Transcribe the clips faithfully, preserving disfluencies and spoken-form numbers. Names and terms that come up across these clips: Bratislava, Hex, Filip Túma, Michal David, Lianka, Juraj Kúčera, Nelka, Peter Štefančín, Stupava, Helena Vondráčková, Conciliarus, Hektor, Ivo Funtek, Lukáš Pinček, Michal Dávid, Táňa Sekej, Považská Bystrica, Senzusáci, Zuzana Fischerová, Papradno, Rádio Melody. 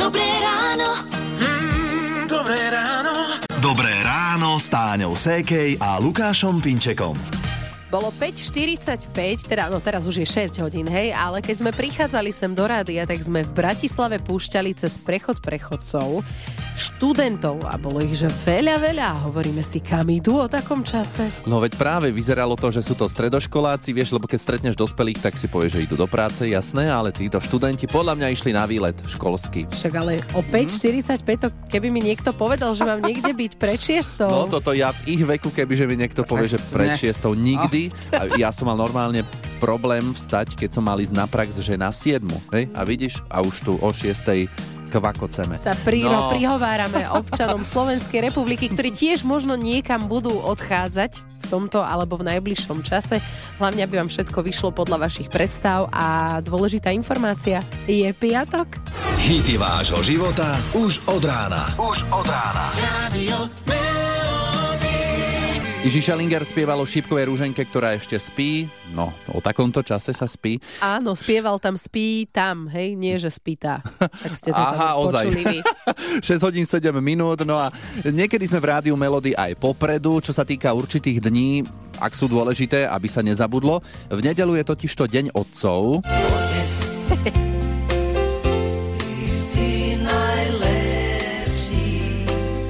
Dobré ráno. Mm, dobré ráno. Dobré ráno s Táňou Sekej a Lukášom Pinčekom. Bolo päť štyridsaťpäť, teda, no teraz už je šesť hodín, hej, ale keď sme prichádzali sem do rádia, tak sme v Bratislave púšťali cez prechod prechodcov študentov a bolo ich, že veľa, veľa. Hovoríme si, kam idú o takom čase? No veď práve vyzeralo to, že sú to stredoškoláci, vieš, lebo keď stretneš dospelých, tak si povieš, že idú do práce, jasné, ale títo študenti podľa mňa išli na výlet školský. Však ale o päť štyridsaťpäť, to keby mi niekto povedal, že mám niekde byť pred šiestou. No toto ja v ich veku, kebyže mi niekto povie, že pred šiestou nikdy. A ja som mal normálne problém vstať, keď som mal ísť na prax, že na siedmu. Hej? A vidíš, a už tu o šiestej kvakoceme. Sa príro, no. prihovárame občanom Slovenskej republiky, ktorí tiež možno niekam budú odchádzať v tomto alebo v najbližšom čase. Hlavne, aby vám všetko vyšlo podľa vašich predstav. A dôležitá informácia, je piatok. Hity vášho života už od rána. Už od rána. Radio Ježiša Linger spievalo Šípkovej rúženke, ktorá ešte spí. No, o takomto čase sa spí. Áno, spieval tam spí tam, hej, nie že spýta. Tak ste to Aha, tam ozaj. Počuli vy. šesť hodín sedem minút, no a niekedy sme v Rádiu Melody aj popredu, čo sa týka určitých dní, ak sú dôležité, aby sa nezabudlo. V nedeľu je totiž to Deň otcov. Otec, ty si najlepší.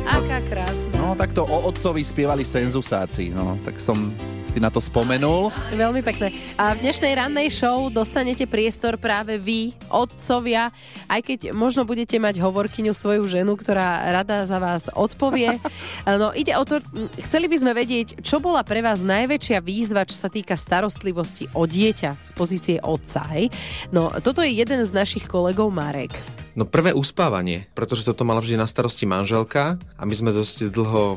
Aká krásna. No takto o otcovi spievali Senzusáci, no tak som si na to spomenul. Veľmi pekné. A v dnešnej rannej show dostanete priestor práve vy, otcovia, aj keď možno budete mať hovorkyňu svoju ženu, ktorá rada za vás odpovie. No ide o to, chceli by sme vedieť, čo bola pre vás najväčšia výzva, čo sa týka starostlivosti o dieťa z pozície otca, hej? No toto je jeden z našich kolegov Marek. No prvé uspávanie, pretože toto mala vždy na starosti manželka a my sme dosť dlho e,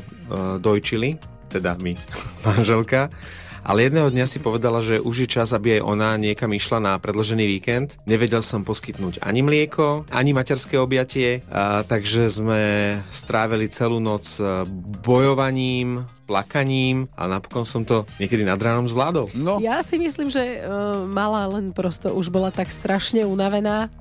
dojčili, teda my, manželka, ale jedného dňa si povedala, že už je čas, aby aj ona niekam išla na predĺžený víkend. Nevedel som poskytnúť ani mlieko, ani materské objatie, a, takže sme strávili celú noc bojovaním, plakaním a napokon som to niekedy nad ránom zvládol. No. Ja si myslím, že e, mala len prosto už bola tak strašne unavená,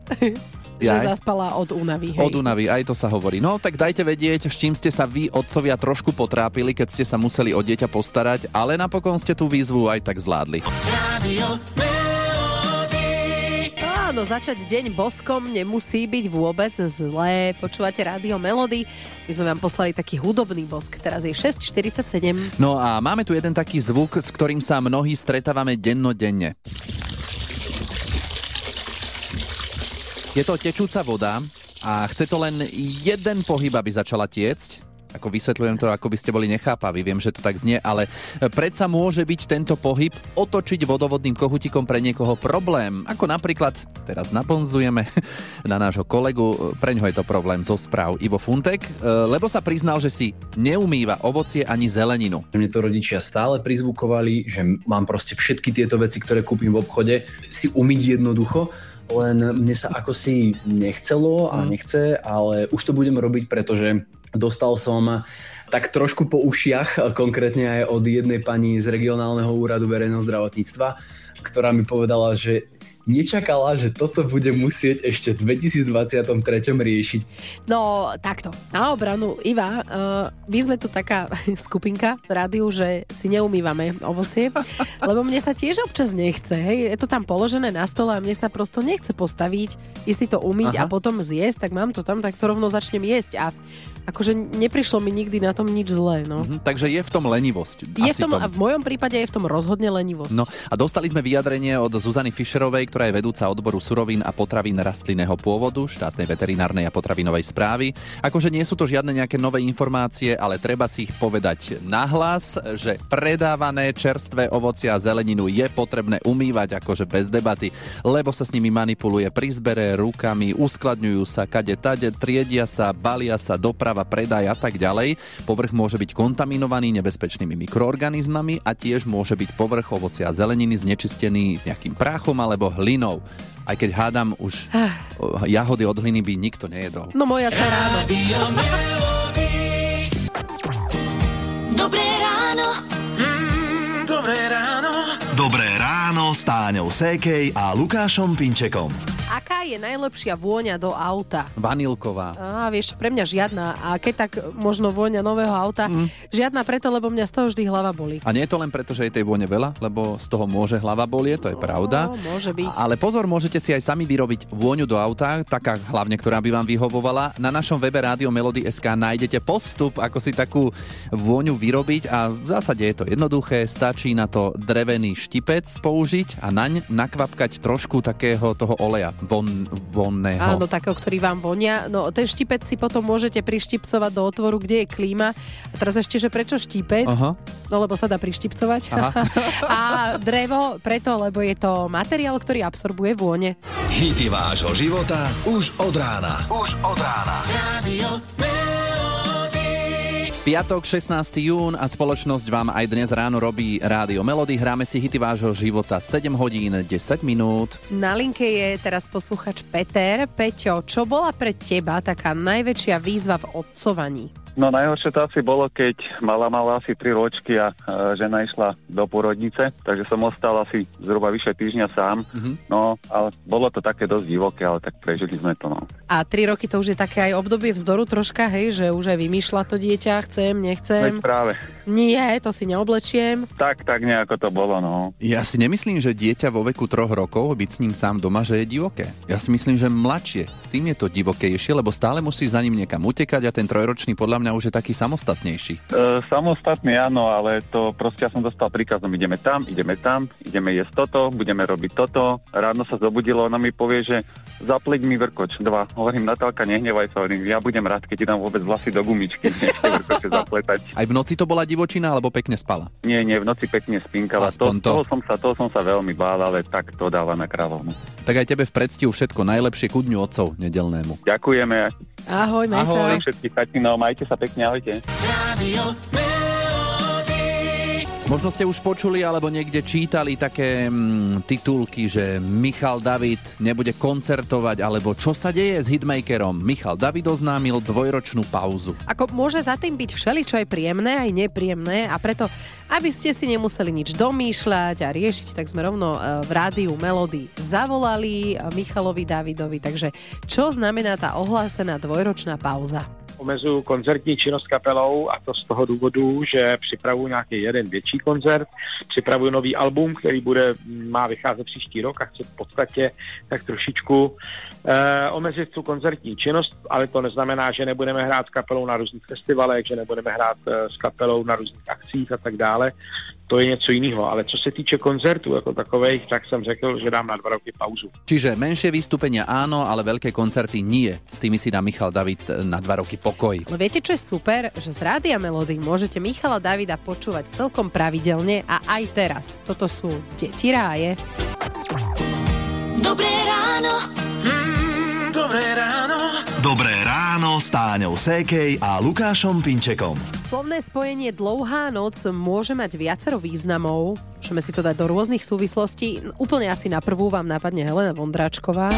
ja, že zaspala od únavy. Od únavy, aj to sa hovorí. No tak dajte vedieť, s čím ste sa vy, otcovia, trošku potrápili, keď ste sa museli o dieťa postarať, ale napokon ste tú výzvu aj tak zvládli. No začať deň boskom nemusí byť vôbec zlé. Počúvate Rádio Melody. My sme vám poslali taký hudobný bosk. Teraz je šesť štyridsaťsedem. No a máme tu jeden taký zvuk, s ktorým sa mnohí stretávame dennodenne. Je to tečúca voda a chce to len jeden pohyb, aby začala tiecť. Ako vysvetľujem to, ako by ste boli nechápaví, viem, že to tak znie, ale predsa môže byť tento pohyb otočiť vodovodným kohutikom pre niekoho problém. Ako napríklad, teraz naponzujeme na nášho kolegu, preňho je to problém zo správ Ivo Funtek, lebo sa priznal, že si neumýva ovocie ani zeleninu. Mne to rodičia stále prizvukovali, že mám proste všetky tieto veci, ktoré kúpim v obchode, si umyť jednoducho. Len mne sa akosi nechcelo a nechce, ale už to budem robiť, pretože dostal som tak trošku po ušiach, konkrétne aj od jednej pani z regionálneho úradu verejného zdravotníctva, ktorá mi povedala, že nečakala, že toto bude musieť ešte v dvetisícdvadsaťtri riešiť. No, takto. Na obranu, Iva, uh, my sme tu taká skupinka v rádiu, že si neumývame ovocie, lebo mne sa tiež občas nechce. Hej. Je to tam položené na stole a mne sa prosto nechce postaviť, ísť si to umyť Aha. a potom zjesť, tak mám to tam, tak to rovno začnem jesť a akože neprišlo mi nikdy na tom nič zlé. No. Mm-hmm, takže je v tom lenivosť. Je v tom, tom. A v mojom prípade je v tom rozhodne lenivosť. No a dostali sme vyjadrenie od Zuzany Fischerovej, ktorá je vedúca odboru surovín a potravín rastlinného pôvodu štátnej veterinárnej a potravinovej správy. Akože nie sú to žiadne nejaké nové informácie, ale treba si ich povedať nahlas, že predávané čerstvé ovocie a zeleninu je potrebné umývať akože bez debaty, lebo sa s nimi manipuluje pri zbere rukami, uskladňujú sa kade tade, triedia sa, balia sa, doprava a predaj a tak ďalej. Povrch môže byť kontaminovaný nebezpečnými mikroorganizmami a tiež môže byť povrch ovocia a zeleniny znečistený nejakým práchom alebo hlinou. Aj keď hádam, už jahody od hliny by nikto nejedol. No moja sa ráno. Dobré ráno. Mm, dobré ráno. Dobré ráno s Táňou Sekej a Lukášom Pinčekom. Aká aká je najlepšia vôňa do auta? Vanilková. Á, vieš, pre mňa žiadna. A keď tak možno vôňa nového auta, mm. žiadna preto, lebo mňa z toho vždy hlava bolí. A nie je to len preto, že je tej vône veľa, lebo z toho môže hlava bolieť, to je pravda. No, môže byť. Ale pozor, môžete si aj sami vyrobiť vôňu do auta, taká hlavne, ktorá by vám vyhovovala. Na našom webe Rádio Melody es ká nájdete postup, ako si takú vôňu vyrobiť, a v zásade je to jednoduché, stačí na to drevený štipec použiť a naň nakvapkať trošku takého toho oleja von, vonného. Áno, takého, ktorý vám vonia. No, ten štipec si potom môžete prištipcovať do otvoru, kde je klíma. A teraz ešte, že prečo štipec? Aha. No, lebo sa dá prištipcovať. A drevo preto, lebo je to materiál, ktorý absorbuje vône. Hity vášho života už od rána. Už od rána. Radio Piatok, šestnásteho júna a spoločnosť vám aj dnes ráno robí Rádio Melody. Hráme si hity vášho života sedem hodín, desať minút. Na linke je teraz posluchač Peter. Peťo, čo bola pre teba taká najväčšia výzva v otcovaní? No najhoršie to asi bolo, keď mala mala asi tri ročky a e, žena išla do porodnice, takže som ostal asi zhruba vyše týždňa sám. Mm-hmm. No, ale bolo to také dosť divoké, ale tak prežili sme to, no. A tri roky to už je také aj obdobie vzdoru troška, hej, že už aj vymýšľa to dieťa, chcem, nechcem. Veď práve. Nie, to si neoblečiem. Tak, tak nejako to bolo, no. Ja si nemyslím, že dieťa vo veku troch rokov byť s ním sám doma, že je divoké. Ja si myslím, že mladšie, s tým je to divokejšie, lebo stále musíš za ním niekam utekať a ten trojročný podľa mňa už je taký samostatnejší. E, samostatný, áno, ale to proste ja som dostal príkazom, ideme tam, ideme tam, ideme jesť toto, budeme robiť toto. Ráno sa zobudilo, ona mi povie, že zapleť mi vrkoč, dva. Hovorím, Natálka, nehnevaj sa, hovorím, ja budem rád, keď ti dám vôbec vlasy do gumičky, nechci vrkoče zapletať. Aj v noci to bola divočina, alebo pekne spala? Nie, nie, v noci pekne spinkala. To, to. Toho, som sa, toho som sa veľmi bál, ale tak to dáva na kráľovnú. Tak aj tebe v predstihu všetko najlepšie ku dňu otcov nedelnému. Ďakujeme. Ahoj, maj sa. Ahoj všetkých tatinov, majte sa pekne, ahojte. Možno ste už počuli alebo niekde čítali také mm, titulky, že Michal David nebude koncertovať, alebo čo sa deje s hitmakerom. Michal David oznámil dvojročnú pauzu. Ako môže za tým byť všeličo, aj príjemné, aj nepríjemné, a preto, aby ste si nemuseli nič domýšľať a riešiť, tak sme rovno v Rádiu Melody zavolali Michalovi Davidovi. Takže čo znamená tá ohlásená dvojročná pauza? Omezuju koncertní činnost kapelou, a to z toho důvodu, že připravuju nějaký jeden větší koncert, připravuju nový album, který bude, má vycházet příští rok, a chci v podstatě tak trošičku eh, omezit tu koncertní činnost, ale to neznamená, že nebudeme hrát s kapelou na různých festivalech, že nebudeme hrát eh, s kapelou na různých akcích a tak dále. To je něco jiného, ale co se týče koncertů jako takových, tak jsem řekl, že dám na dva roky pauzu. Čiže menšie vystúpenia áno, ale veľké koncerty nie. S tými si dá Michal David na dva roky pokoj. Ale viete, čo je super? Že z Rádia Melody môžete Michala Davida počúvať celkom pravidelne a aj teraz. Toto sú Deti ráje. Dobré ráno. Mm, dobré ráno. Dobré ráno s Táňou Sekej a Lukášom Pinčekom. Slovné spojenie dlouhá noc môže mať viacero významov. Môžeme si to dať do rôznych súvislostí. Úplne asi na prvú vám nápadne Helena Vondráčková.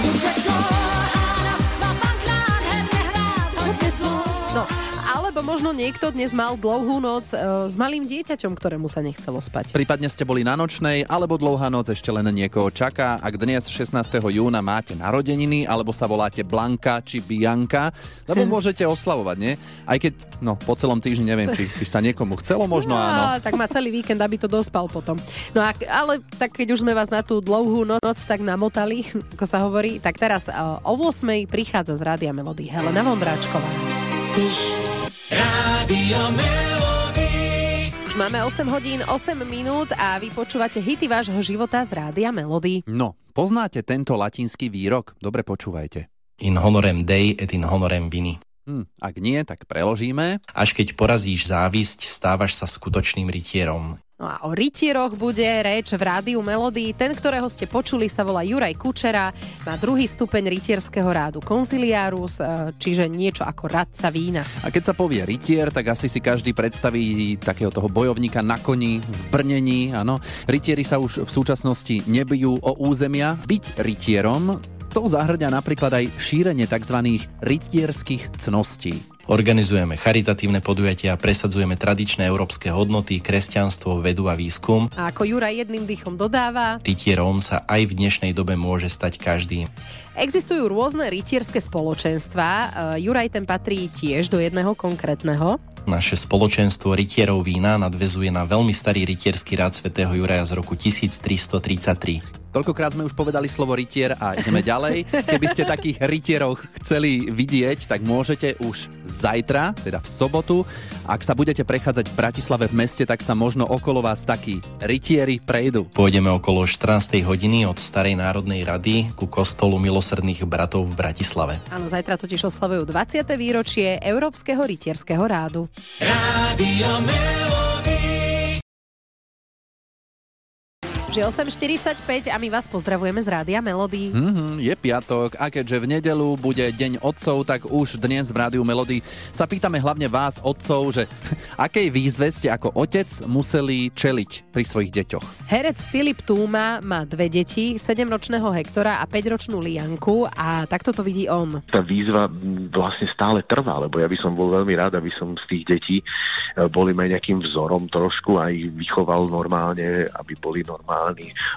No, alebo možno niekto dnes mal dlouhú noc e, s malým dieťaťom, ktorému sa nechcelo spať. Prípadne ste boli na nočnej, alebo dlouhá noc ešte len niekoho čaká. Ak dnes šestnásteho júna máte narodeniny, alebo sa voláte Blanka či Bianka, lebo môžete oslavovať, nie? Aj keď, no, po celom týždni neviem, či by sa niekomu chcelo, možno no, áno. Tak má celý víkend, aby to dospal potom. No a, ale tak keď už sme vás na tú dlouhú noc tak namotali, ako sa hovorí, tak teraz e, o ôsmej prichádza z Rádia Melody Helena Vondráčková. Rádio Melody. Už máme osem hodín, osem minút a vy počúvate hity vášho života z Rádia Melody. No, poznáte tento latinský výrok? Dobre počúvajte. In honorem Dei et in honorem Vini. Hm, ak nie, tak preložíme. Až keď porazíš závisť, stávaš sa skutočným rytierom. No a o rytieroch bude reč v Rádiu Melody. Ten, ktorého ste počuli, sa volá Juraj Kúčera. Má druhý stupeň rytierského rádu Conciliarus, čiže niečo ako radca vína. A keď sa povie rytier, tak asi si každý predstaví takého toho bojovníka na koni, v brnení, áno. Rytieri sa už v súčasnosti nebijú o územia. Byť rytierom... projektov zahŕňa napríklad aj šírenie tzv. rytierskych cností. Organizujeme charitatívne podujatia, presadzujeme tradičné európske hodnoty, kresťanstvo, vedu a výskum. A ako Juraj jedným dýchom dodáva, rytierom sa aj v dnešnej dobe môže stať každý. Existujú rôzne rytierske spoločenstvá, Juraj ten patrí tiež do jedného konkrétneho. Naše spoločenstvo rytierov vína nadväzuje na veľmi starý rytierský rád svätého Juraja z roku tisíctristotridsaťtri. Toľkokrát sme už povedali slovo rytier a ideme ďalej. Keby ste takých rytierov chceli vidieť, tak môžete už zajtra, teda v sobotu. Ak sa budete prechádzať v Bratislave v meste, tak sa možno okolo vás takí rytieri prejdú. Pôjdeme okolo štrnástej hodiny od Starej národnej rady ku kostolu milosrdných bratov v Bratislave. Áno, zajtra totiž oslavujú dvadsiate výročie Európskeho rytierského rádu. Rádio Melody. osem štyridsaťpäť a my vás pozdravujeme z Rádia Melody. Mm-hmm, je piatok a keďže v nedeľu bude Deň otcov, tak už dnes v Rádiu Melody sa pýtame hlavne vás, otcov, že akej výzve ste ako otec museli čeliť pri svojich deťoch. Herec Filip Túma má dve deti, sedemročného Hektora a päťročnú Lianku a takto to vidí on. Tá výzva vlastne stále trvá, lebo ja by som bol veľmi rád, aby som z tých detí boli aj nejakým vzorom trošku a ich vychoval normálne, aby boli normálne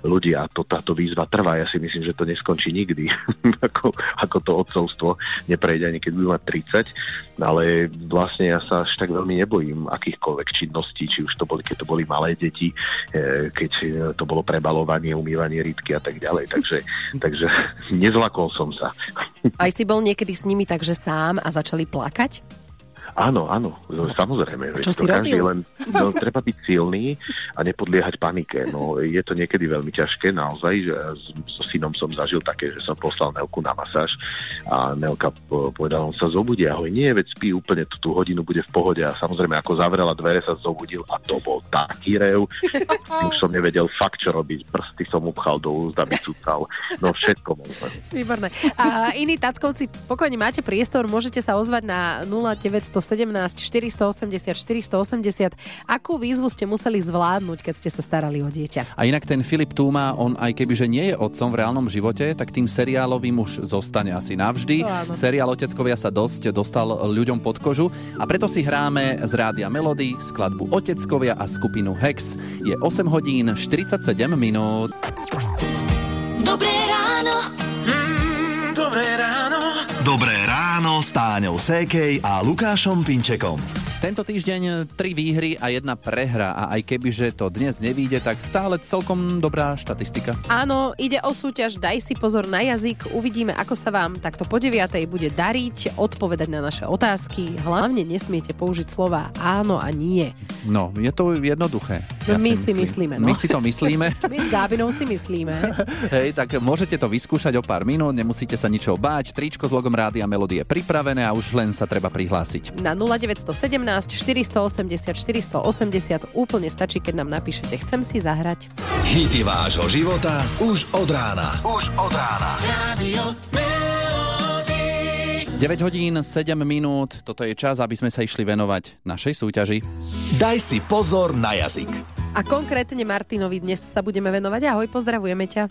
ľudia. To, táto výzva trvá. Ja si myslím, že to neskončí nikdy. ako, ako to odcovstvo neprejde, ani keď budú mať tridsať. Ale vlastne ja sa až tak veľmi nebojím akýchkoľvek činností, či už to boli, keď to boli malé deti, keď to bolo prebalovanie, umývanie rýtky a tak ďalej. Takže, takže nezlakol som sa. Aj si bol niekedy s nimi takže sám a začali plakať? Áno, áno, samozrejme. Čo si robil? Len, no, treba byť silný a nepodliehať panike. No, je to niekedy veľmi ťažké, naozaj. Že so synom som zažil také, že som poslal Nelku na masáž a Nelka povedala, on sa zobudí. Ahoj, nie, veď spí úplne, tú, tú hodinu bude v pohode. A samozrejme, ako zavrela dvere, sa zobudil a to bol taký rev. Už som nevedel fakt, čo robiť. Prsty som upchal do úst, aby cucal. No, všetko možno. Výborné. A iní tatkovci, pokojne máte priestor, môžete sa ozvať na nula deväť jedna sedem, štyri osem nula, štyri osem nula. Akú výzvu ste museli zvládnuť, keď ste sa starali o dieťa? A inak ten Filip Túma, on aj kebyže nie je otcom v reálnom živote, tak tým seriálovým už zostane asi navždy. No, seriál Oteckovia sa dosť dostal ľuďom pod kožu a preto si hráme z Rádia Melody skladbu Oteckovia a skupinu Hex. Je osem hodín štyridsaťsedem minút. Dobré ráno. Mm, dobré ráno. Dobré ráno s Táňou Sekej a Lukášom Pinčekom. Tento týždeň tri výhry a jedna prehra a aj kebyže to dnes nevyjde, tak stále celkom dobrá štatistika. Áno, ide o súťaž, daj si pozor na jazyk, uvidíme, ako sa vám takto po deviatej bude dariť, odpovedať na naše otázky, hlavne nesmiete použiť slova áno a nie. No, je to jednoduché. Ja my si myslím. myslíme, no. My si to myslíme. My s Gábinou si myslíme. Hej, tak môžete to vyskúšať o pár minút, nemusíte sa ničoho báť, tričko s logom Rádia Melody je pripravené a už len sa treba prihlásiť. Na nula deväť jedna sedem, štyri osem nula, štyri osem nula úplne stačí, keď nám napíšete chcem si zahrať. Hity vášho života už od rána. Už od rána. Rádio Melody. deväť hodín sedem minút. Toto je čas, aby sme sa išli venovať našej súťaži. Daj si pozor na jazyk. A konkrétne Martinovi dnes sa budeme venovať. Ahoj, pozdravujeme ťa.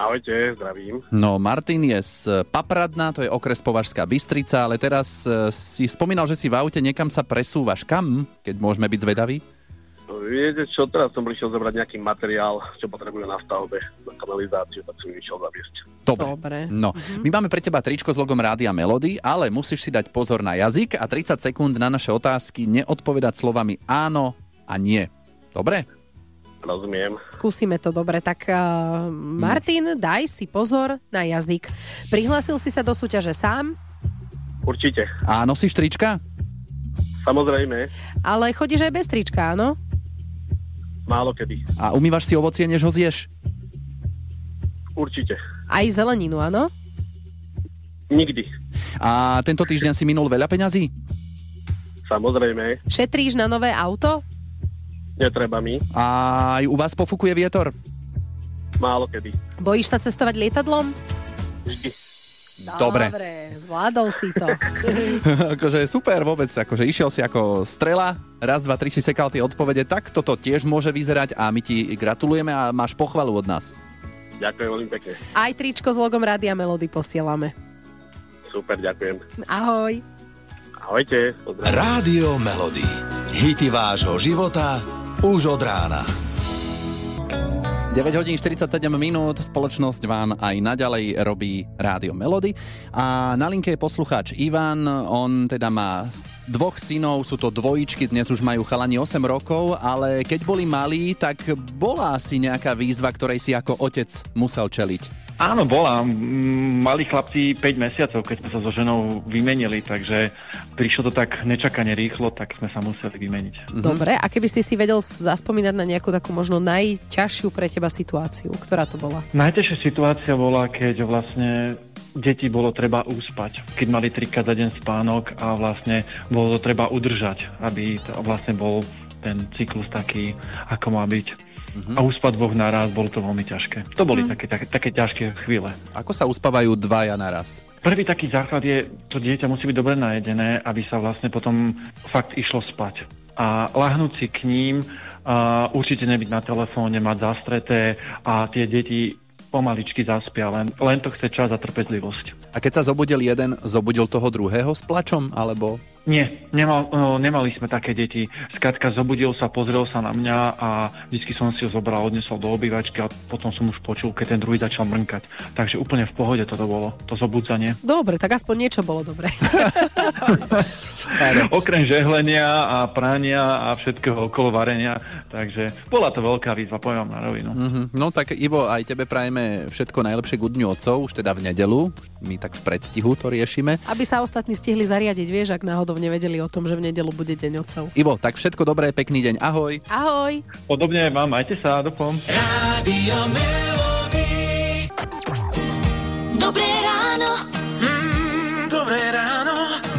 Ahojte, zdravím. No, Martin je z Papradna, to je okres Považská Bystrica, ale teraz e, si spomínal, že si v aute niekam sa presúvaš. Kam, keď môžeme byť zvedaví? Viete čo, teraz som prišiel zobrať nejaký materiál, čo potrebuje na stavbe, na kanalizáciu, tak som išiel zaviesť. Dobre. Dobre. No, mhm. My máme pre teba tričko s logom Rádia Melody, ale musíš si dať pozor na jazyk a tridsať sekúnd na naše otázky neodpovedať slovami áno a nie. Dobre? Rozumiem. Skúsime to, dobre. Tak uh, Martin, hmm. daj si pozor na jazyk. Prihlásil si sa do súťaže sám? Určite. A nosíš trička? Samozrejme. Ale chodíš aj bez trička, áno? Málo kedy. A umývaš si ovocie, než ho zješ? Určite. Aj zeleninu, áno? Nikdy. A tento týždeň si minul veľa peňazí? Samozrejme. Šetríš na nové auto? Netreba mi. A aj u vás pofúkuje vietor? Málo kedy. Bojíš sa cestovať lietadlom? Vždy. Dobre. Dobre, zvládol si to. Akože super vôbec, akože išiel si ako strela, raz, dva, tri si sekal tie odpovede, tak toto tiež môže vyzerať a my ti gratulujeme a máš pochvalu od nás. Ďakujem veľmi pekne. Aj tričko s logom Rádia Melody posielame. Super, ďakujem. Ahoj. Ahojte. Pozdravujem. Rádio Melody. Hity vášho života už od rána. deväť hodín štyridsaťsedem minút, spoločnosť vám aj naďalej robí Rádio Melody. A na linke je poslucháč Ivan, on teda má dvoch synov, sú to dvojičky, dnes už majú chalani osem rokov, ale keď boli malí, tak bola asi nejaká výzva, ktorej si ako otec musel čeliť. Áno, bola. Mali chlapci päť mesiacov, keď sme sa so ženou vymenili, takže prišlo to tak nečakane rýchlo, tak sme sa museli vymeniť. Dobre, a keby si si vedel zaspomínať na nejakú takú možno najťažšiu pre teba situáciu, ktorá to bola? Najťažšia situácia bola, keď vlastne deti bolo treba uspať. Keď mali trikrát za deň spánok a vlastne bolo to treba udržať, aby to vlastne bol ten cyklus taký, ako má byť. Uh-huh. A uspať dvoch naraz, bolo to veľmi ťažké. To boli uh-huh. také, také, také ťažké chvíle. Ako sa uspávajú dvaja naraz? Prvý taký základ je, to dieťa musí byť dobre najedené, aby sa vlastne potom fakt išlo spať. A lahnúť si k ním, a určite nebyť na telefóne, mať zastreté a tie deti pomaličky zaspia, len, len to chce čas a trpezlivosť. A keď sa zobudil jeden, zobudil toho druhého s plačom, alebo... Nie, nemal, no, nemali sme také deti. Skrátka zobudil sa, pozrel sa na mňa a vždycky som si ho zobral, odnesol do obývačky a potom som už počul, keď ten druhý začal mrnkať. Takže úplne v pohode toto bolo, to zobudzanie. Dobre, tak aspoň niečo bolo dobre. Okrem žehlenia a prania a všetkého okolo varenia, takže bola to veľká výzva, poviem vám na rovinu. Mm-hmm. No tak Ivo, aj tebe prajeme všetko najlepšie k Dňu otcov, už teda v nedelu, my tak v predstihu to riešime. Aby sa ostatní stihli zariadiť, vieš, ak náhodou nevedeli o tom, že v nedeľu bude Deň otcov. Ivo, tak všetko dobré, pekný deň. Ahoj. Ahoj. Podobne vám, majte sa, dopom. Rádio Melody. Dobré ráno. Mm, dobré ráno.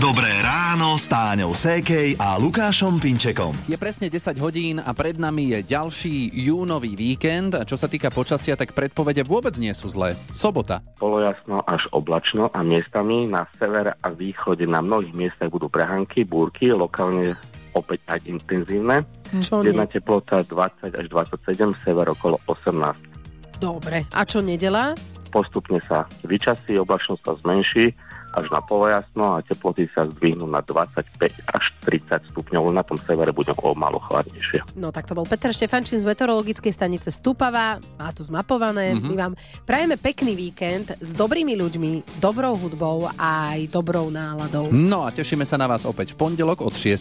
Dobré ráno s Táňou Sekej a Lukášom Pinčekom. Je presne desať hodín a pred nami je ďalší júnový víkend. A čo sa týka počasia, tak predpovede vôbec nie sú zlé. Sobota. Polojasno až oblačno a miestami na sever a východe na mnohých miestach budú prehánky, búrky, lokálne opäť aj intenzívne. Čo nie? Denná teplota dvadsať až dvadsaťsedem, sever okolo osemnásť. Dobre. A čo nedeľa? Postupne sa vyčasí, oblačnosť sa zmenší až na polojasno a teploty sa zdvihnú na dvadsaťpäť až tridsať stupňov. Na tom severe bude o málo chladnejšie. No tak to bol Peter Štefančín z meteorologickej stanice Stupava. Má to zmapované. Mm-hmm. My vám prajeme pekný víkend s dobrými ľuďmi, dobrou hudbou a aj dobrou náladou. No a tešíme sa na vás opäť v pondelok od šiestej